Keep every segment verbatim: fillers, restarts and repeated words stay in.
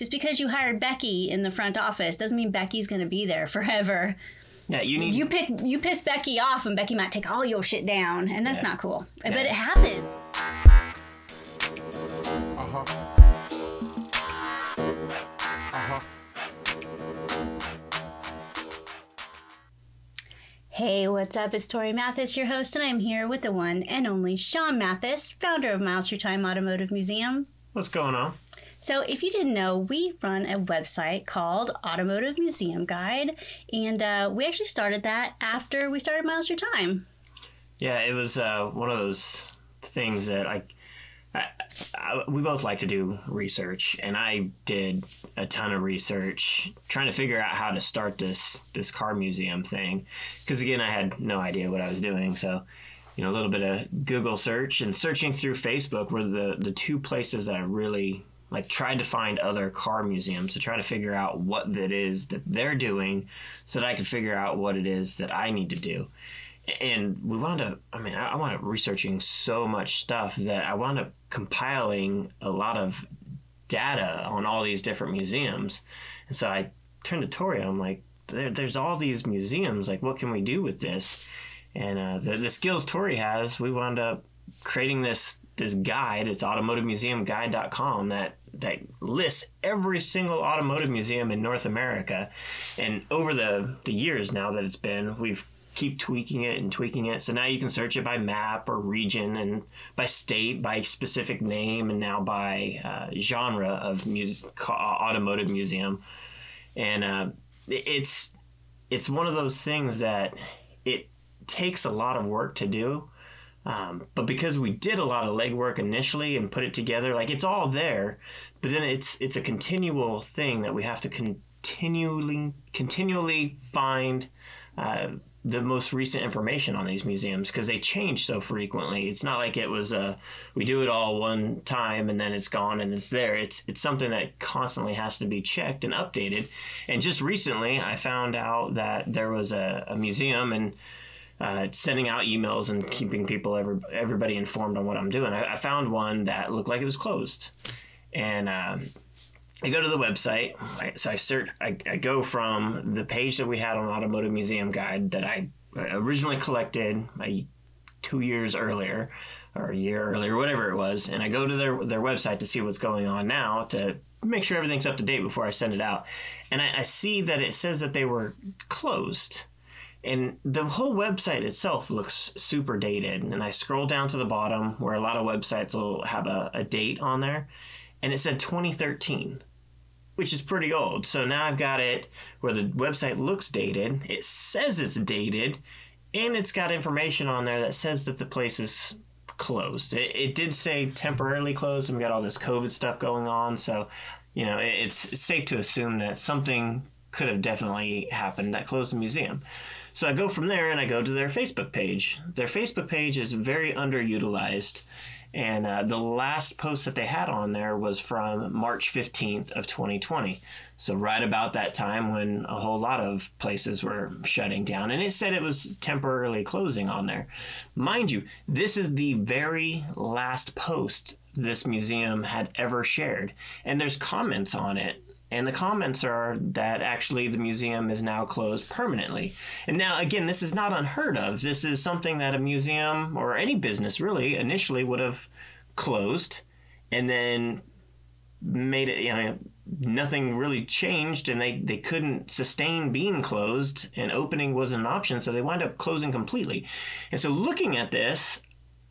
Just because you hired Becky in the front office doesn't mean Becky's going to be there forever. Yeah, you need you pick you piss Becky off, and Becky might take all your shit down, and that's yeah. not cool. Yeah. But it happened. Uh huh. Uh huh. Hey, what's up? It's Tori Mathis, your host, and I'm here with the one and only Sean Mathis, founder of Miles Through Time Automotive Museum. What's going on? So if you didn't know, we run a website called Automotive Museum Guide, and uh, we actually started that after we started Miles Through Time. Yeah, it was uh, one of those things that I, I, I we both like to do research, and I did a ton of research trying to figure out how to start this this car museum thing, because again, I had no idea what I was doing, so. You know, a little bit of Google search and searching through Facebook were the, the two places that I really like tried to find other car museums to try to figure out what it is that they're doing so that I could figure out what it is that I need to do. And we wound up, I mean, I wound up researching so much stuff that I wound up compiling a lot of data on all these different museums. And so I turned to Tori, and I'm like, there, there's all these museums, like, what can we do with this? And uh, the, the skills Tori has, we wound up creating this this guide. It's automotive museum guide dot com that, that lists every single automotive museum in North America. And over the, the years now that it's been, we've keep tweaking it and tweaking it. So now you can search it by map or region and by state, by specific name, and now by uh, genre of music, automotive museum. And uh, it's it's one of those things that it takes a lot of work to do, um, but because we did a lot of legwork initially and put it together, like, it's all there, but then it's it's a continual thing that we have to continually continually find uh, the most recent information on these museums, because they change so frequently. It's not like it was a we do it all one time and then it's gone and it's there. It's it's something that constantly has to be checked and updated. And just recently I found out that there was a, a museum and Uh, sending out emails and keeping people, every, everybody informed on what I'm doing. I, I found one that looked like it was closed. And um, I go to the website. I, so I, search, I I go from the page that we had on Automotive Museum Guide that I originally collected I, two years earlier or a year earlier, whatever it was. And I go to their, their website to see what's going on now to make sure everything's up to date before I send it out. And I, I see that it says that they were closed. And the whole website itself looks super dated. And I scroll down to the bottom where a lot of websites will have a, a date on there. And it said twenty thirteen, which is pretty old. So now I've got it where the website looks dated. It says it's dated. And it's got information on there that says that the place is closed. It, it did say temporarily closed. And we got all this COVID stuff going on. So, you know, it, it's safe to assume that something could have definitely happened that closed the museum. So I go from there and I go to their Facebook page. Their Facebook page is very underutilized. And uh, the last post that they had on there was from March fifteenth of twenty twenty. So right about that time when a whole lot of places were shutting down. And it said it was temporarily closing on there. Mind you, this is the very last post this museum had ever shared. And there's comments on it. And the comments are that actually the museum is now closed permanently. And now, again, this is not unheard of. This is something that a museum or any business really initially would have closed and then made it, you know, nothing really changed and they, they couldn't sustain being closed and opening wasn't an option. So they wound up closing completely. And so looking at this,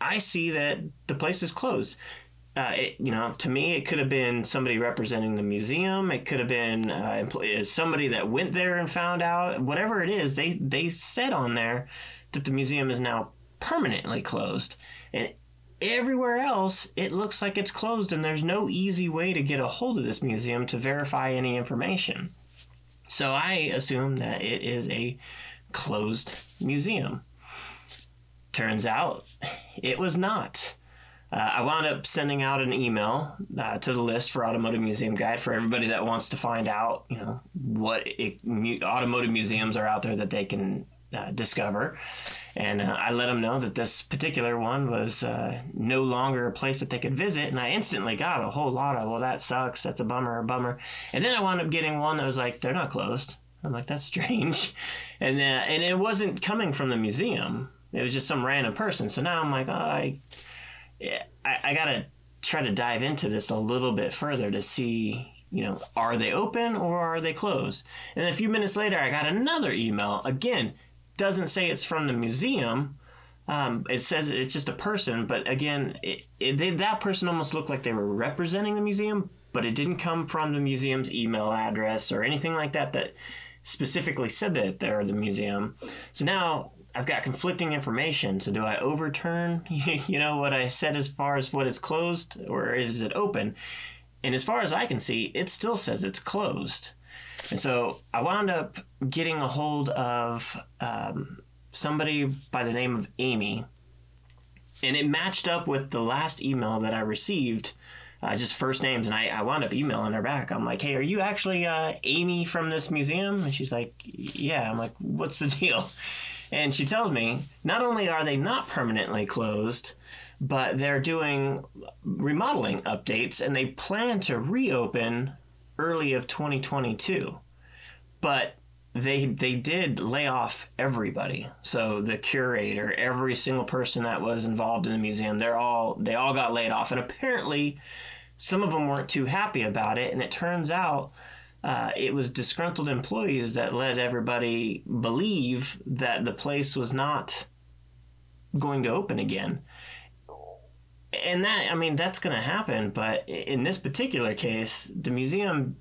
I see that the place is closed. Uh, it, you know, to me, it could have been somebody representing the museum. It could have been uh, somebody that went there and found out. Whatever it is, they, they said on there that the museum is now permanently closed. And everywhere else, it looks like it's closed, and there's no easy way to get a hold of this museum to verify any information. So I assume that it is a closed museum. Turns out it was not. Uh, I wound up sending out an email uh, to the list for Automotive Museum Guide for everybody that wants to find out, you know, what it, mu- automotive museums are out there that they can uh, discover. And uh, I let them know that this particular one was uh, no longer a place that they could visit. And I instantly got a whole lot of, well, that sucks. That's a bummer, a bummer. And then I wound up getting one that was like, they're not closed. I'm like, that's strange. And then, and it wasn't coming from the museum. It was just some random person. So now I'm like, oh, I, yeah, I, I got to try to dive into this a little bit further to see, you know, are they open or are they closed? And a few minutes later, I got another email. Again, doesn't say it's from the museum. Um, it says it's just a person. But again, it, it, they, that person almost looked like they were representing the museum, but it didn't come from the museum's email address or anything like that that specifically said that they're the museum. So now I've got conflicting information. So do I overturn, you know, what I said as far as what it's closed or is it open? And as far as I can see, it still says it's closed. And so I wound up getting a hold of um, somebody by the name of Amy. And it matched up with the last email that I received, uh, just first names. And I, I wound up emailing her back. I'm like, hey, are you actually uh, Amy from this museum? And she's like, yeah. I'm like, what's the deal? And she tells me, not only are they not permanently closed, but they're doing remodeling updates and they plan to reopen early of twenty twenty-two. But they they did lay off everybody. So the curator, every single person that was involved in the museum, they're all they all got laid off. And apparently some of them weren't too happy about it. And it turns out uh, it was disgruntled employees that let everybody believe that the place was not going to open again. And that, I mean, that's going to happen. But in this particular case, the museum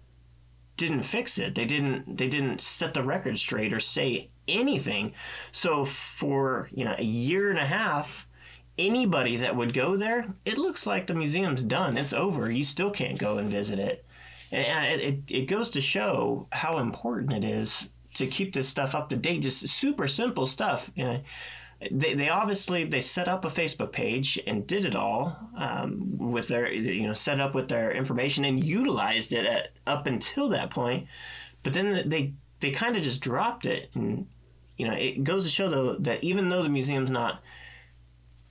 didn't fix it. They didn't they didn't set the record straight or say anything. So for, you know, a year and a half, anybody that would go there, it looks like the museum's done. It's over. You still can't go and visit it. And it, it goes to show how important it is to keep this stuff up to date. Just super simple stuff, you know. They they obviously they set up a Facebook page and did it all um, with their, you know, set up with their information and utilized it at, up until that point. But then they they kind of just dropped it. And, you know, it goes to show, though, that even though the museum's not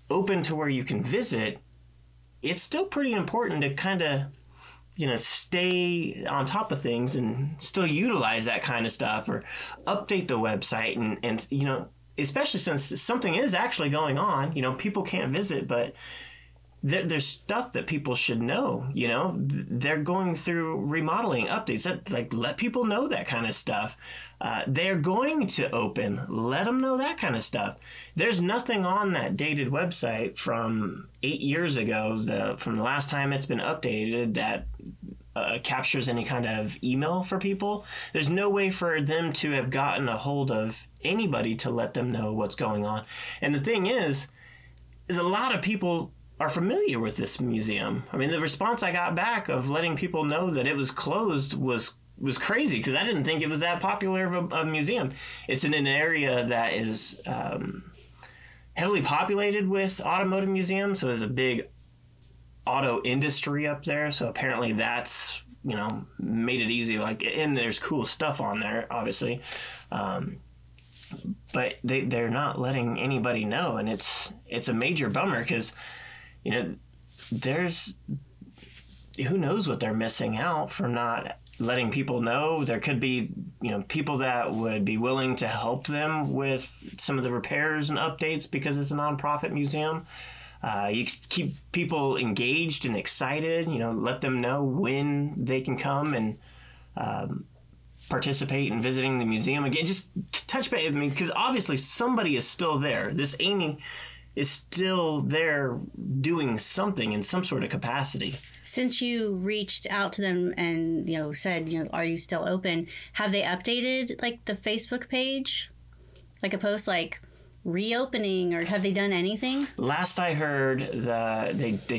open to where you can visit, it's still pretty important to kind of, you know, stay on top of things and still utilize that kind of stuff or update the website and, and you know, especially since something is actually going on. You know, people can't visit, but th- there's stuff that people should know. You know, they're going through remodeling updates. That, like, let people know that kind of stuff. Uh, they're going to open. Let them know that kind of stuff. There's nothing on that dated website from eight years ago, the, from the last time it's been updated, that uh, captures any kind of email for people. There's no way for them to have gotten a hold of anybody to let them know what's going on. And the thing is, is a lot of people are familiar with this museum. I mean, the response I got back of letting people know that it was closed was was crazy, because I didn't think it was that popular of a, a museum. It's in an area that is um, heavily populated with automotive museums, so there's a big auto industry up there. So apparently that's, you know, made it easy. Like, and there's cool stuff on there, obviously. Um, But they, they're not letting anybody know, and it's it's a major bummer because, you know, there's who knows what they're missing out for not letting people know. There could be, you know, people that would be willing to help them with some of the repairs and updates because it's a nonprofit museum. Uh, you keep people engaged and excited, you know, let them know when they can come and um participate in visiting the museum again. Just touch base. I mean, because obviously somebody is still there. This Amy is still there doing something in some sort of capacity. Since you reached out to them and, you know, said, you know, are you still open? Have they updated, like, the Facebook page? Like a post like reopening, or have they done anything? Last I heard, the they they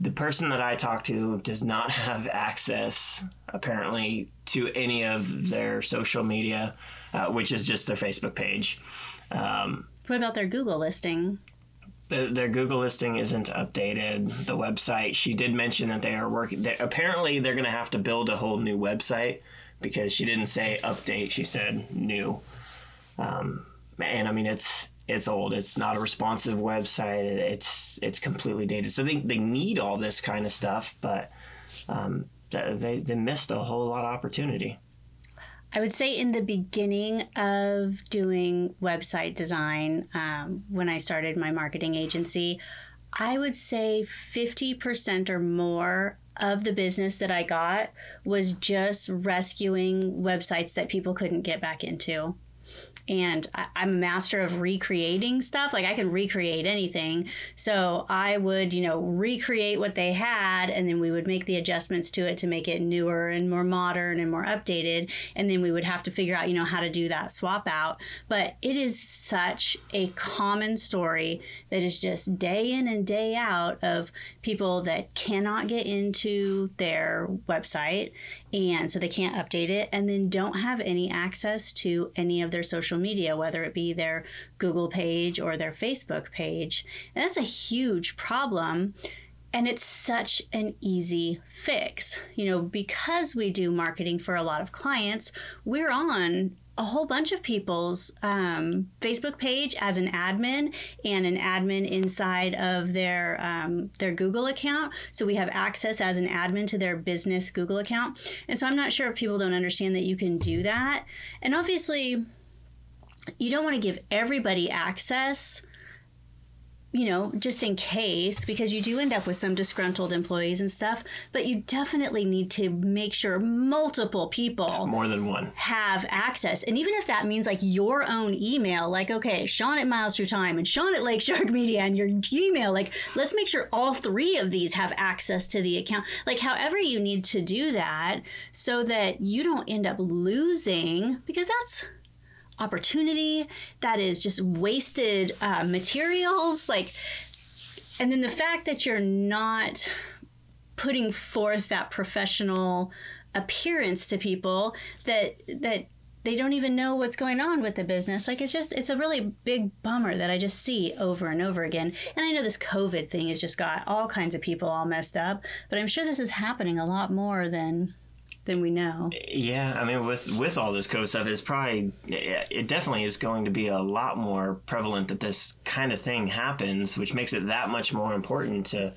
the person that I talked to does not have access, apparently, to any of their social media, uh, which is just their Facebook page. Um, what about their Google listing? The, their Google listing isn't updated. The website, she did mention that they are working. They, apparently, they're going to have to build a whole new website because she didn't say update. She said new. Um, man, I mean, it's it's old. It's not a responsive website. It's it's completely dated. So they they need all this kind of stuff, but um, they they missed a whole lot of opportunity. I would say in the beginning of doing website design, um, when I started my marketing agency, I would say fifty percent or more of the business that I got was just rescuing websites that people couldn't get back into. And I, I'm a master of recreating stuff. Like, I can recreate anything. So I would, you know, recreate what they had, and then we would make the adjustments to it to make it newer and more modern and more updated. And then we would have to figure out, you know, how to do that swap out. But it is such a common story that is just day in and day out of people that cannot get into their website. And so they can't update it, and then don't have any access to any of their social media, whether it be their Google page or their Facebook page. And that's a huge problem. And it's such an easy fix. You know, because we do marketing for a lot of clients, we're on a whole bunch of people's um, Facebook page as an admin, and an admin inside of their um, their Google account. So we have access as an admin to their business Google account. And so I'm not sure if people don't understand that you can do that. And obviously, you don't want to give everybody access, you know, just in case, because you do end up with some disgruntled employees and stuff, but you definitely need to make sure multiple people, more than one, have access. And even if that means like your own email, like, okay, Sean at Miles Through Time and Sean at Lakeshark Media and your Gmail, like, let's make sure all three of these have access to the account. Like, however you need to do that so that you don't end up losing, because that's opportunity, that is just wasted uh, materials, like, and then the fact that you're not putting forth that professional appearance to people, that that they don't even know what's going on with the business. Like, it's just, it's a really big bummer that I just see over and over again. And I know this COVID thing has just got all kinds of people all messed up, but I'm sure this is happening a lot more than than we know. Yeah, I mean, with with all this COVID stuff, it's probably, it definitely is going to be a lot more prevalent that this kind of thing happens, which makes it that much more important to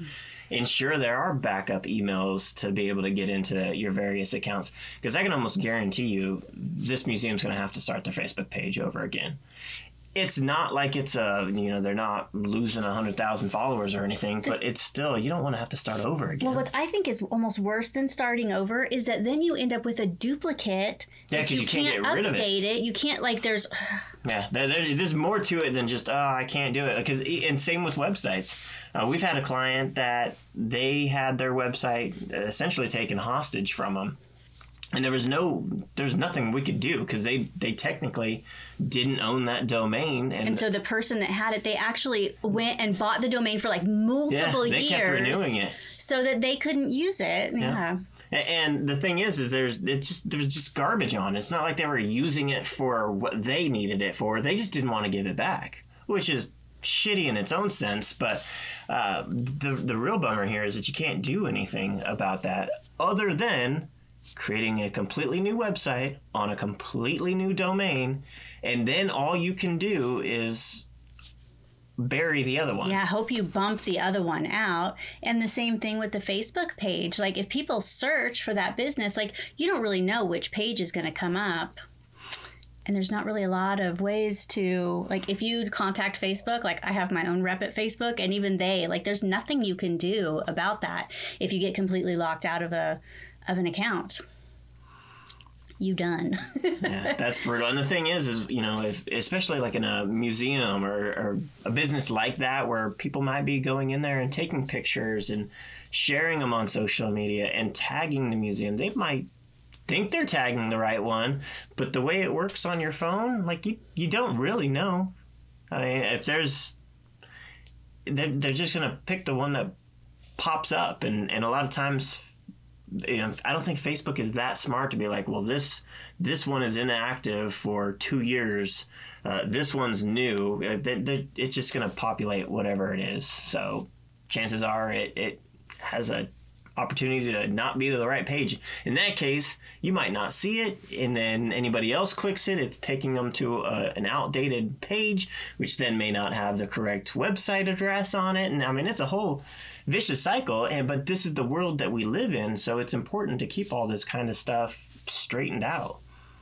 ensure there are backup emails to be able to get into your various accounts. Because I can almost guarantee you this museum's going to have to start their Facebook page over again. It's not like it's a, you know, they're not losing one hundred thousand followers or anything, but it's still, you don't want to have to start over again. Well, what I think is almost worse than starting over is that then you end up with a duplicate. Yeah, because you, you can't, can't get rid of it. it. You can't, like, there's... yeah, there, there's, there's more to it than just, oh, I can't do it. Because, and same with websites. Uh, we've had a client that they had their website essentially taken hostage from them. And there was no, there's nothing we could do because they, they technically didn't own that domain. And, and so the person that had it, they actually went and bought the domain for like multiple yeah, they years. They kept renewing it. So that they couldn't use it. Yeah. yeah. And the thing is, is there's, it's just, there's just garbage on it. It's not like they were using it for what they needed it for. They just didn't want to give it back, which is shitty in its own sense. But uh, the the real bummer here is that you can't do anything about that other than creating a completely new website on a completely new domain, and then all you can do is bury the other one. Yeah, I hope you bump the other one out. And the same thing with the Facebook page. Like, if people search for that business, like, you don't really know which page is going to come up. And there's not really a lot of ways to, like, if you contact Facebook, like, I have my own rep at Facebook, and even they, like, there's nothing you can do about that. If you get completely locked out of a of an account, you done. Yeah, that's brutal. And the thing is, is, you know, if, especially like in a museum or, or a business like that, where people might be going in there and taking pictures and sharing them on social media and tagging the museum, they might think they're tagging the right one, but the way it works on your phone, like, you, you don't really know. I mean, if there's, they're, they're just going to pick the one that pops up. And, and a lot of times, I don't think Facebook is that smart to be like, well, this this one is inactive for two years. Uh, this one's new. They're, they're, it's just going to populate whatever it is. So chances are it, it has a opportunity to not be to the right page. In that case, you might not see it, and then anybody else clicks it. It's taking them to a, an outdated page, which then may not have the correct website address on it. And I mean, it's a whole vicious cycle. And but this is the world that we live in, so it's important to keep all this kind of stuff straightened out.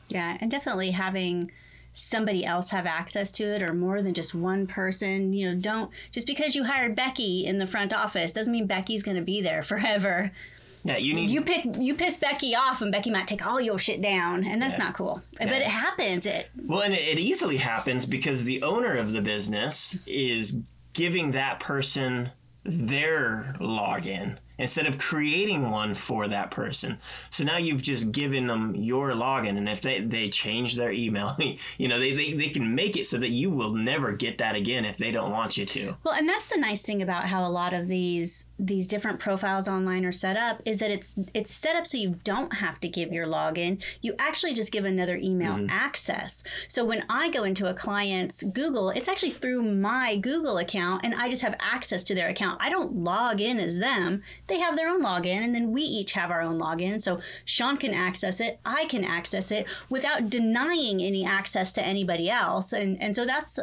Yeah, and definitely having somebody else have access to it, or more than just one person. You know, don't just because you hired Becky in the front office doesn't mean Becky's going to be there forever. Yeah, you need you pick you piss Becky off, and Becky might take all your shit down, and that's yeah. not cool. Yeah. But it happens. It well, and it easily happens because the owner of the business is giving that person their login instead of creating one for that person. So now you've just given them your login, and if they, they change their email, you know, they, they, they can make it so that you will never get that again if they don't want you to. Well, and that's the nice thing about how a lot of these these different profiles online are set up, is that it's it's set up so you don't have to give your login. You actually just give another email mm-hmm. access. So when I go into a client's Google, it's actually through my Google account, and I just have access to their account. I don't log in as them. They have their own login, and then we each have our own login. So Sean can access it, I can access it without denying any access to anybody else. And and so that's,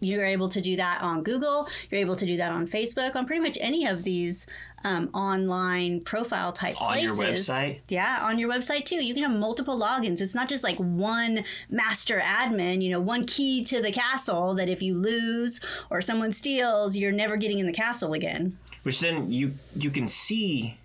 you're able to do that on Google, you're able to do that on Facebook, on pretty much any of these um, online profile type on places. On your website? Yeah, on your website too. You can have multiple logins. It's not just like one master admin, you know, one key to the castle that if you lose or someone steals, you're never getting in the castle again. Which then you you can see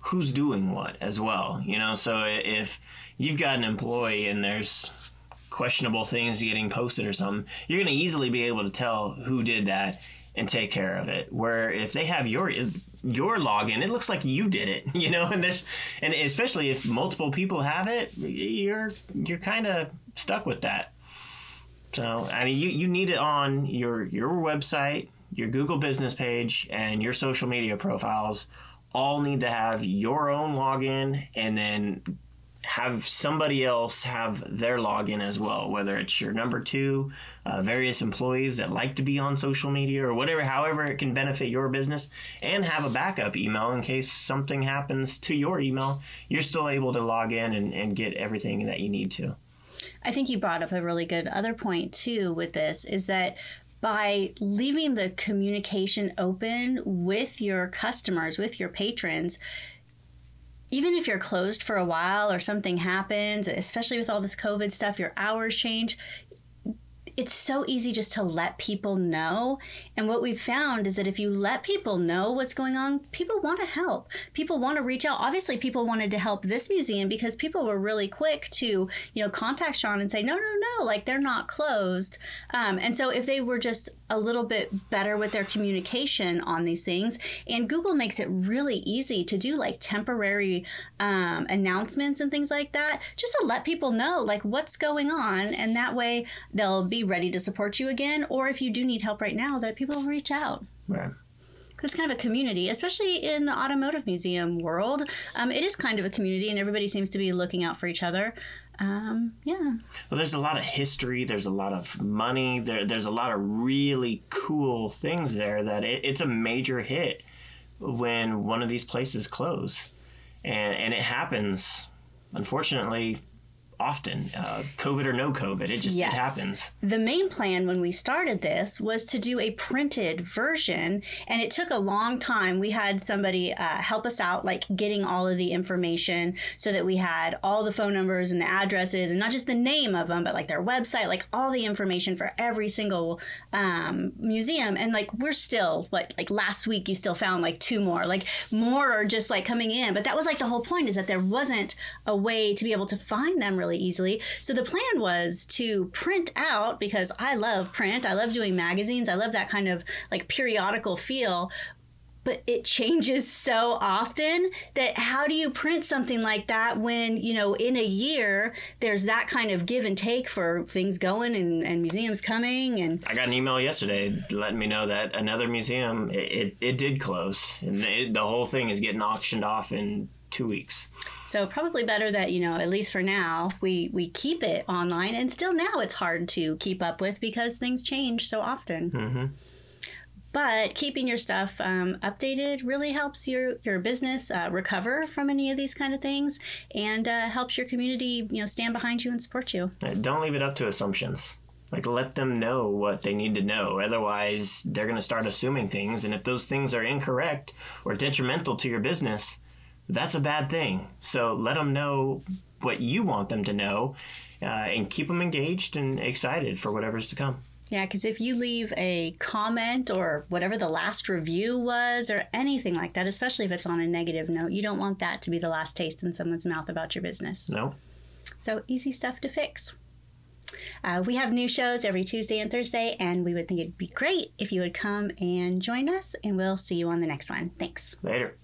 who's doing what as well, you know. So if you've got an employee and there's questionable things getting posted or something, you're going to easily be able to tell who did that and take care of it. Where if they have your your login, it looks like you did it, you know. And there's and especially if multiple people have it, you're you're kind of stuck with that. So I mean, you you need it on your your website. Your Google business page and your social media profiles all need to have your own login, and then have somebody else have their login as well, whether it's your number two, uh, various employees that like to be on social media or whatever, however it can benefit your business, and have a backup email in case something happens to your email. You're still able to log in and, and get everything that you need to. I think you brought up a really good other point too with this, is that by leaving the communication open with your customers, with your patrons, even if you're closed for a while or something happens, especially with all this COVID stuff, your hours change, it's so easy just to let people know. And what we've found is that if you let people know what's going on, people want to help. People want to reach out. Obviously, people wanted to help this museum because people were really quick to, you know, contact Sean and say, no, no, no, like they're not closed. Um, and so if they were just a little bit better with their communication on these things, and Google makes it really easy to do like temporary um, announcements and things like that, just to let people know like what's going on. And that way they'll be ready to support you again, or if you do need help right now, that people will reach out. Right. It's kind of a community, especially in the automotive museum world. Um, it is kind of a community, and everybody seems to be looking out for each other. Um, yeah. Well, there's a lot of history. There's a lot of money. There, there's a lot of really cool things there that it, it's a major hit when one of these places close. And, and it happens, unfortunately, often, uh, COVID or no COVID, it just yes. it happens. The main plan when we started this was to do a printed version, and it took a long time. We had somebody uh, help us out, like getting all of the information so that we had all the phone numbers and the addresses, and not just the name of them, but like their website, like all the information for every single um, museum. And like we're still, like like last week, you still found like two more, like more are just like coming in. But that was like the whole point, is that there wasn't a way to be able to find them really easily. So the plan was to print out, because I love print. I love doing magazines. I love that kind of like periodical feel. But it changes so often that how do you print something like that when, you know, in a year, there's that kind of give and take for things going and, and museums coming. And I got an email yesterday letting me know that another museum, it, it, it did close. And it, the whole thing is getting auctioned off in two weeks. So probably better that, you know, at least for now, we, we keep it online. And still now it's hard to keep up with because things change so often. Mm-hmm. But keeping your stuff um, updated really helps your, your business uh, recover from any of these kind of things, and uh, helps your community, you know, stand behind you and support you. Don't leave it up to assumptions. Like, let them know what they need to know. Otherwise, they're going to start assuming things. And if those things are incorrect or detrimental to your business, that's a bad thing. So let them know what you want them to know, uh, and keep them engaged and excited for whatever's to come. Yeah, because if you leave a comment or whatever the last review was or anything like that, especially if it's on a negative note, you don't want that to be the last taste in someone's mouth about your business. No. So easy stuff to fix. Uh, we have new shows every Tuesday and Thursday, and we would think it'd be great if you would come and join us, and we'll see you on the next one. Thanks. Later.